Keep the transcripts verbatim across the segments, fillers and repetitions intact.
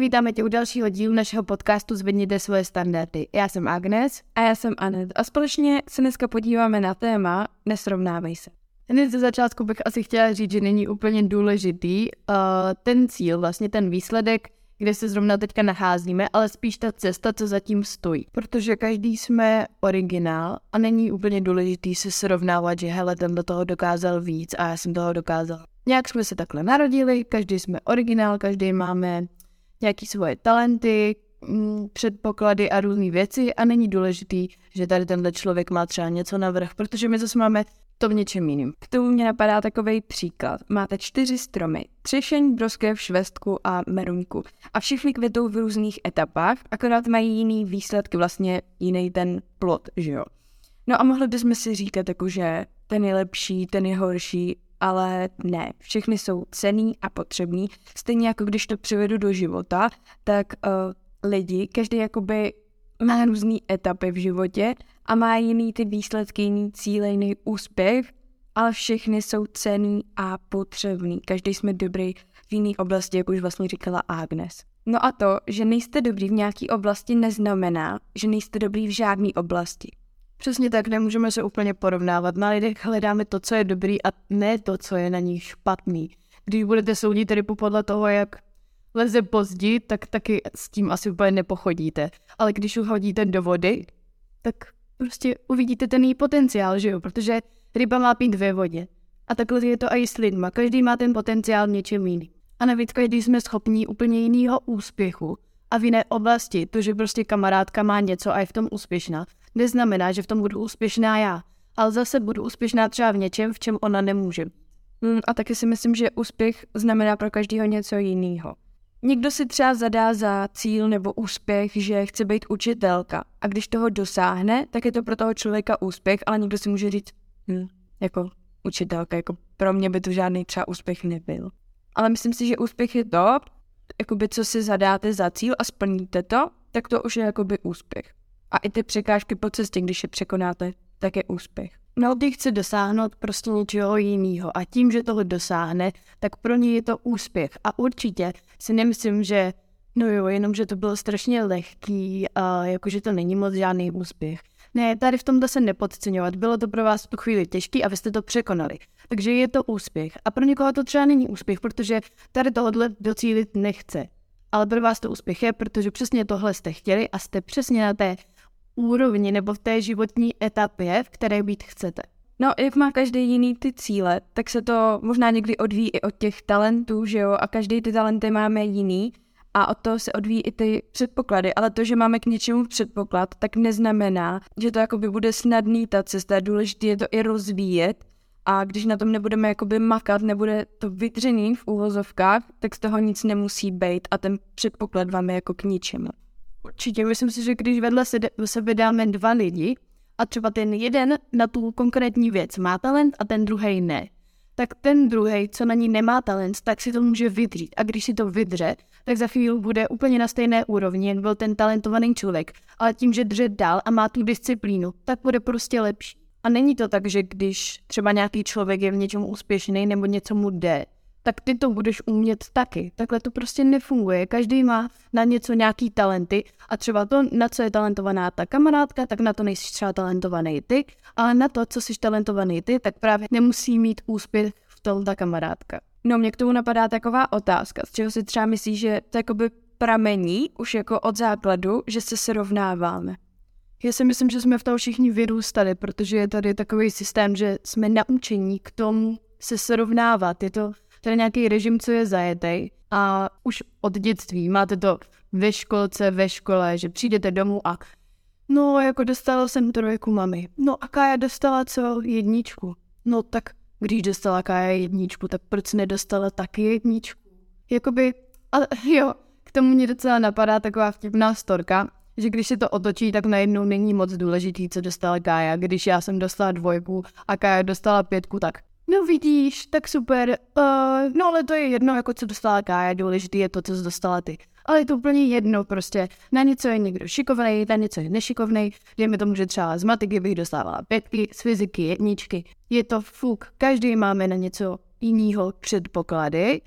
vítáme tě u dalšího dílu našeho podcastu Zvedněte svoje standardy. Já jsem Agnes. A já jsem Anet. A společně se dneska podíváme na téma Nesrovnávej se. Hned ze začátku bych asi chtěla říct, že není úplně důležitý uh, ten cíl, vlastně ten výsledek, kde se zrovna teďka nacházíme, ale spíš ta cesta, co zatím stojí. Protože každý jsme originál a není úplně důležitý se srovnávat, že hele, ten do toho dokázal víc a já jsem toho dokázal. Nějak jsme se takhle narodili, každý jsme originál, každý máme nějaké svoje talenty, předpoklady a různé věci a není důležitý, že tady tenhle člověk má třeba něco navrch, protože my zase máme to v něčem jiným. K tomu mě napadá takovej příklad. Máte čtyři stromy, třešeň, broskev, švestku a meruňku. A všichni kvetou v různých etapách, akorát mají jiný výsledky, vlastně jiný ten plod, že jo. No a mohli bychom si říkat jako, že ten je lepší, ten je horší, ale ne, všechny jsou cenný a potřebný. Stejně jako když to přivedu do života, tak uh, lidi, každý jakoby má různé etapy v životě a má jiný ty výsledky, jiný cíle, jiný úspěch, ale všechny jsou cenný a potřebný. Každý jsme dobrý v jiné oblasti, jak už vlastně říkala Agnes. No a to, že nejste dobrý v nějaké oblasti, neznamená, že nejste dobrý v žádné oblasti. Přesně tak, nemůžeme se úplně porovnávat. Na lidech hledáme to, co je dobrý a ne to, co je na nich špatný. Když budete soudit rybu podle toho, jak leze pozdí, tak taky s tím asi úplně nepochodíte. Ale když ho hodíte do vody, tak prostě uvidíte ten její potenciál, že jo? Protože ryba má pít ve vodě. A takhle je to i s lidma. Každý má ten potenciál v něčem jiný. A navíc každý jsme schopní úplně jiného úspěchu a v jiné oblasti. To, že prostě kamarádka má něco a je v tom úspěšná, neznamená, že v tom budu úspěšná já. Ale zase budu úspěšná třeba v něčem, v čem ona nemůže. Hmm, a taky si myslím, že úspěch znamená pro každého něco jiného. Někdo si třeba zadá za cíl nebo úspěch, že chce být učitelka. A když toho dosáhne, tak je to pro toho člověka úspěch, ale někdo si může říct, hm, jako učitelka, jako pro mě by to žádný třeba úspěch nebyl. Ale myslím si, že úspěch je to, jakoby co si zadáte za cíl a splníte to, tak to už je jakoby úspěch. A i ty překážky po cestě, když je překonáte, tak je úspěch. Mnohdy chce dosáhnout prostě něčeho jiného a tím, že toho dosáhne, tak pro něj je to úspěch. A určitě si nemyslím, že no jo, jenom, že to bylo strašně lehký a jakože to není moc žádný úspěch. Ne, tady v tomto se nepodceňovat. Bylo to pro vás v tu chvíli těžký a vy jste to překonali. Takže je to úspěch. A pro někoho to třeba není úspěch, protože tady tohle docílit nechce. Ale pro vás to úspěch je, protože přesně tohle jste chtěli a jste přesně na té úrovni nebo v té životní etapě, v které být chcete. No, jak má každý jiný ty cíle, tak se to možná někdy odvíjí i od těch talentů, že jo, a každý ty talenty máme jiný a od toho se odvíjí i ty předpoklady, ale to, že máme k něčemu předpoklad, tak neznamená, že to jakoby bude snadný ta cesta, důležité je to i rozvíjet a když na tom nebudeme jakoby makat, nebude to vydřený v úvozovkách, tak z toho nic nemusí být a ten předpoklad vám je jako k ničemu. Určitě, myslím si, že když vedle sebe dáme dva lidi a třeba ten jeden na tu konkrétní věc má talent a ten druhej ne, tak ten druhej, co na ní nemá talent, tak si to může vydřít. A když si to vydře, tak za chvíli bude úplně na stejné úrovni, jen byl ten talentovaný člověk, ale tím, že dře dál a má tu disciplínu, tak bude prostě lepší. A není to tak, že když třeba nějaký člověk je v něčem úspěšný nebo něco mu jde, tak ty to budeš umět taky. Takhle to prostě nefunguje. Každý má na něco nějaký talenty a třeba to, na co je talentovaná ta kamarádka, tak na to nejsi třeba talentovaný ty, ale na to, co jsi talentovaný ty, tak právě nemusí mít úspěch v tom ta kamarádka. No mě k tomu napadá taková otázka, z čeho si třeba myslíš, že to jakoby pramení už jako od základu, že se srovnáváme. Já si myslím, že jsme v tom všichni vyrůstali, protože je tady takový systém, že jsme naučení k tomu se srovnávat. Je to tady nějaký režim, co je zajetej a už od dětství máte to ve školce, ve škole, že přijdete domů a no, jako dostala jsem trojku mami. No a Kája dostala co? Jedničku. No tak, když dostala Kája jedničku, tak proč nedostala taky jedničku? Jakoby, ale jo, k tomu mě docela napadá taková vtipná storka, že když se to otočí, tak najednou není moc důležitý, co dostala Kája. Když já jsem dostala dvojku a Kája dostala pětku, tak no vidíš, tak super, uh, no ale to je jedno, jako co dostala Kája, důležitý je to, co jsi dostala ty. Ale je to úplně jedno prostě, na něco je někdo šikovnej, na něco je nešikovnej, dejme tomu, že třeba z matiky bych dostávala pětky, z fyziky jedničky. Je to fuk, každý máme na něco jiného předpoklady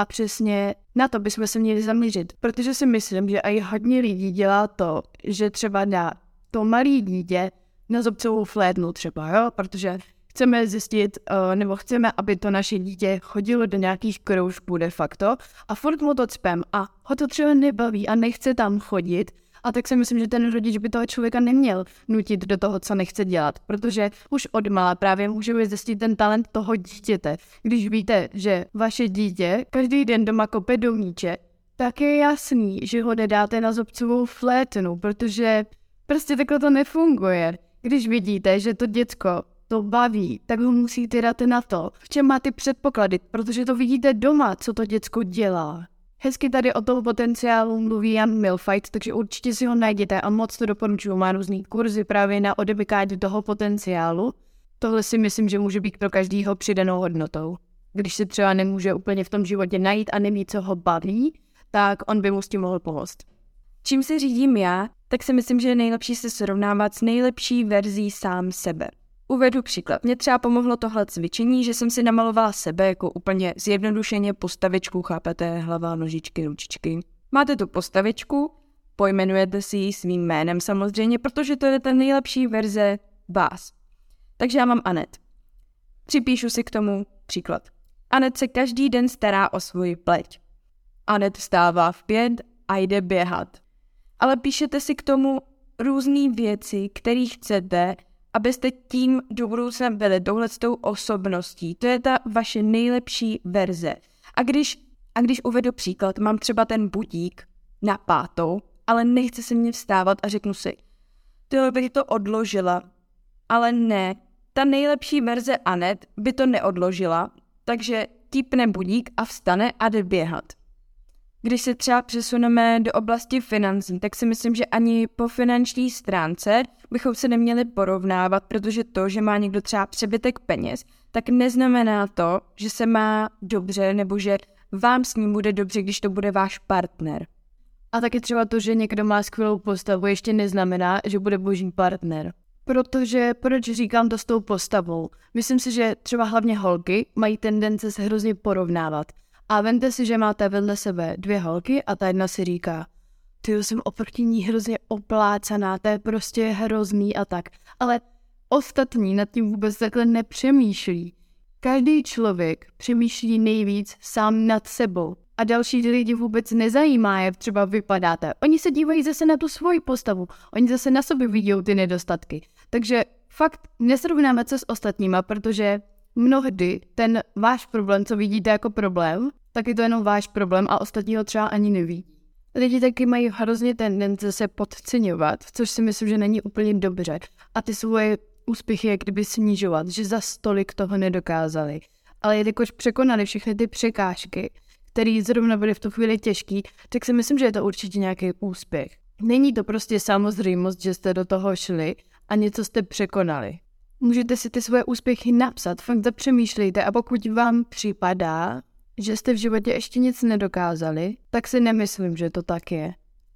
A přesně na to bychom se měli zaměřit, protože si myslím, že i hodně lidí dělá to, že třeba na to malé dítě na zobcovou flétnu třeba, jo? Protože chceme zjistit, nebo chceme, aby to naše dítě chodilo do nějakých kroužků de facto a furt mu to cpem a ho to třeba nebaví a nechce tam chodit. A tak si myslím, že ten rodič by toho člověka neměl nutit do toho, co nechce dělat, protože už odmala právě můžeme zjistit ten talent toho dítěte. Když víte, že vaše dítě každý den doma kope do míče, tak je jasný, že ho nedáte na zobcovou flétnu, protože prostě takhle to nefunguje. Když vidíte, že to děcko to baví, tak ho musíte dát na to, v čem má ty předpoklady, protože to vidíte doma, co to děcko dělá. Hezky tady o tom potenciálu mluví Jan Milfajt, takže určitě si ho najděte a moc to doporučuji. Má různý kurzy právě na odemykání toho potenciálu. Tohle si myslím, že může být pro každýho přidanou hodnotou. Když se třeba nemůže úplně v tom životě najít a neví, co ho baví, tak on by mu s tím mohl pomoct. Čím se řídím já, tak si myslím, že je nejlepší se srovnávat s nejlepší verzí sám sebe. Uvedu příklad. Mně třeba pomohlo tohle cvičení, že jsem si namalovala sebe jako úplně zjednodušeně postavičku, chápete, hlava, nožičky, ručičky. Máte tu postavičku, pojmenujete si ji svým jménem samozřejmě, protože to je ta nejlepší verze vás. Takže já mám Anet. Připíšu si k tomu příklad. Anet se každý den stará o svoji pleť. Anet vstává v pět a jde běhat. Ale píšete si k tomu různé věci, které chcete, abyste tím do budoucna byli touhletou osobností. To je ta vaše nejlepší verze. A když, a když uvedu příklad, mám třeba ten budík na pátou, ale nechce se mě vstávat a řeknu si, tyhle bych to odložila, ale ne. Ta nejlepší verze Anet by to neodložila, takže tipne budík a vstane a jde běhat. Když se třeba přesuneme do oblasti financí, tak si myslím, že ani po finanční stránce bychom se neměli porovnávat, protože to, že má někdo třeba přebytek peněz, tak neznamená to, že se má dobře nebo že vám s ním bude dobře, když to bude váš partner. A taky třeba to, že někdo má skvělou postavu, ještě neznamená, že bude boží partner. Protože proč říkám to s tou postavou? Myslím si, že třeba hlavně holky mají tendence se hrozně porovnávat. A vemte si, že máte vedle sebe dvě holky a ta jedna si říká, tyjo, jsem oproti ní hrozně oplácaná, to je prostě hrozný a tak. Ale ostatní nad tím vůbec takhle nepřemýšlí. Každý člověk přemýšlí nejvíc sám nad sebou. A další lidi vůbec nezajímá, jak třeba vypadáte. Oni se dívají zase na tu svoji postavu. Oni zase na sobě vidí ty nedostatky. Takže fakt nesrovnáme se s ostatníma, protože mnohdy ten váš problém, co vidíte jako problém, tak je to jenom váš problém a ostatní ho třeba ani neví. Lidi taky mají hrozně tendence se podceňovat, což si myslím, že není úplně dobře. A ty svoje úspěchy jak kdyby snižovat, že za stolik toho nedokázali. Ale jelikož překonali všechny ty překážky, které zrovna byly v tu chvíli těžké, tak si myslím, že je to určitě nějaký úspěch. Není to prostě samozřejmost, že jste do toho šli a něco jste překonali. Můžete si ty svoje úspěchy napsat, fakt zapřemýšlejte a pokud vám připadá, že jste v životě ještě nic nedokázali, tak si nemyslím, že to tak je.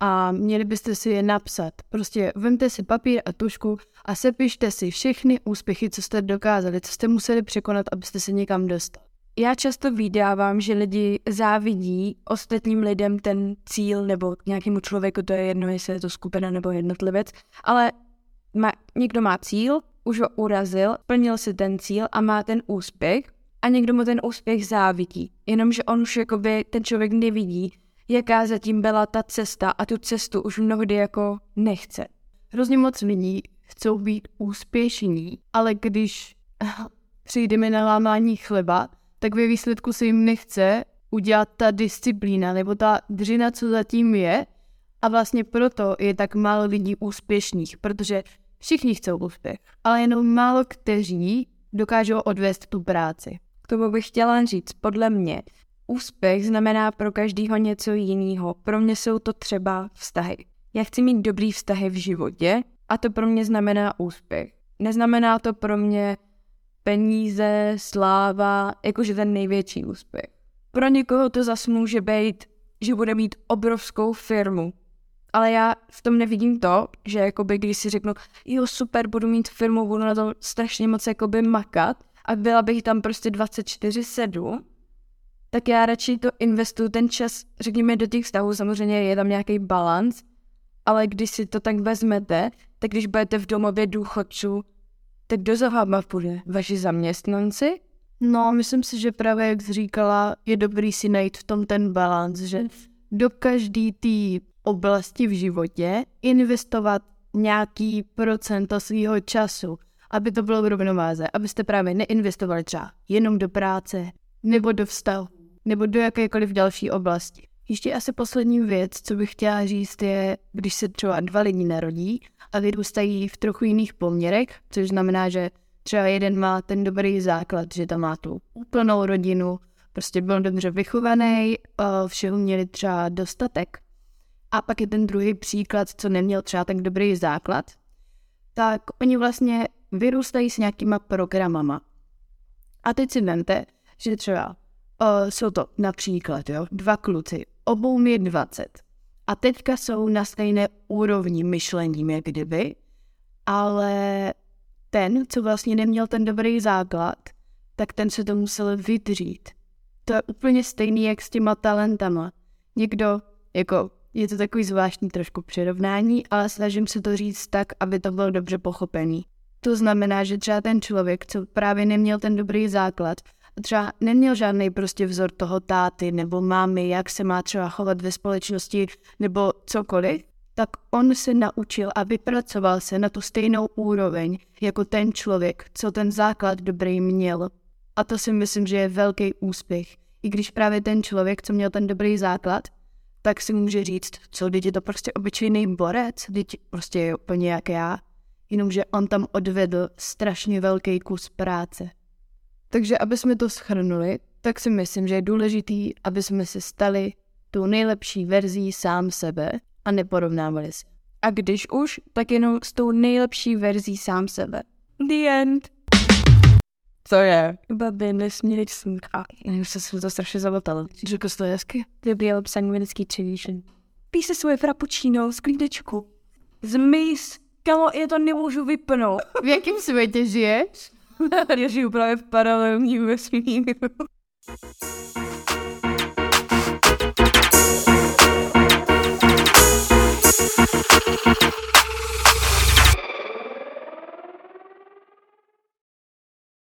A měli byste si je napsat. Prostě vemte si papír a tužku a sepište si všechny úspěchy, co jste dokázali, co jste museli překonat, abyste se někam dostali. Já často vydávám, že lidi závidí ostatním lidem ten cíl nebo nějakému člověku, to je jedno, jestli je to skupina nebo jednotlivec, ale má, někdo má cíl, už ho urazil, plnil si ten cíl a má ten úspěch a někdo mu ten úspěch závidí. Jenomže on už jakoby, ten člověk nevidí, jaká zatím byla ta cesta a tu cestu už mnohdy jako nechce. Hrozně moc lidí chcou být úspěšní, ale když přijdeme na lámání chleba, tak ve výsledku se jim nechce udělat ta disciplína nebo ta dřina, co zatím je a vlastně proto je tak málo lidí úspěšných, protože všichni chcou úspěch, ale jenom málo kteří dokážou odvést tu práci. K tomu bych chtěla říct, podle mě, úspěch znamená pro každého něco jiného. Pro mě jsou to třeba vztahy. Já chci mít dobrý vztahy v životě a to pro mě znamená úspěch. Neznamená to pro mě peníze, sláva, jakože ten největší úspěch. Pro někoho to zas může být, že bude mít obrovskou firmu. Ale já v tom nevidím to, že jakoby, když si řeknu, jo super, budu mít firmu, budu na to strašně moc jakoby makat a byla bych tam prostě dvacet čtyři sedm, tak já radši to investuju ten čas, řekněme, do těch vztahů, samozřejmě je tam nějaký balanc, ale když si to tak vezmete, tak když budete v domově důchodců, tak do záhama půjde vaši zaměstnanci? No, myslím si, že právě jak jsi říkala, je dobrý si najít v tom ten balanc, že do každé té oblasti v životě investovat nějaký procento svého času, aby to bylo v rovnováze, abyste právě neinvestovali třeba jenom do práce, nebo do vztahu, nebo do jakékoliv další oblasti. Ještě asi poslední věc, co bych chtěla říct, je, když se třeba dva lidi narodí a vyrůstají v trochu jiných poměrech, což znamená, že třeba jeden má ten dobrý základ, že tam má tu úplnou rodinu, prostě byl dobře vychovaný, všeho měli třeba dostatek. A pak je ten druhý příklad, co neměl třeba tak dobrý základ, tak oni vlastně vyrůstají s nějakýma programama. A teď si vemte, že třeba uh, jsou to například jo, dva kluci, obou je dvacet. A teďka jsou na stejné úrovni myšlení, jak kdyby, ale ten, co vlastně neměl ten dobrý základ, tak ten se to musel vydřít. To je úplně stejný, jak s těma talentama. Někdo, jako je to takový zvláštní trošku přirovnání, ale snažím se to říct tak, aby to bylo dobře pochopený. To znamená, že třeba ten člověk, co právě neměl ten dobrý základ, třeba neměl žádný prostě vzor toho táty nebo mámy, jak se má třeba chovat ve společnosti nebo cokoliv, tak on se naučil a vypracoval se na tu stejnou úroveň jako ten člověk, co ten základ dobrý měl. A to si myslím, že je velký úspěch. I když právě ten člověk, co měl ten dobrý základ, tak si může říct, co, teď je to prostě obyčejný borec, teď prostě je úplně jak já, jenomže on tam odvedl strašně velký kus práce. Takže aby jsme to shrnuli, tak si myslím, že je důležitý, aby jsme se stali tou nejlepší verzí sám sebe a neporovnávali se. A když už, tak jenom s tou nejlepší verzí sám sebe. The end. Co je? Babi, nesměli jsem. A já jsem to strašně zabotala. Řekl jsi to hezky? Dobrý psaní vědecký tradition. Pij se svoje frappuccino z klídečku. Zmiz. Kamo, já to nemůžu vypnout. V jakém světě žiješ? Já žiju právě v paralelním vesmíru.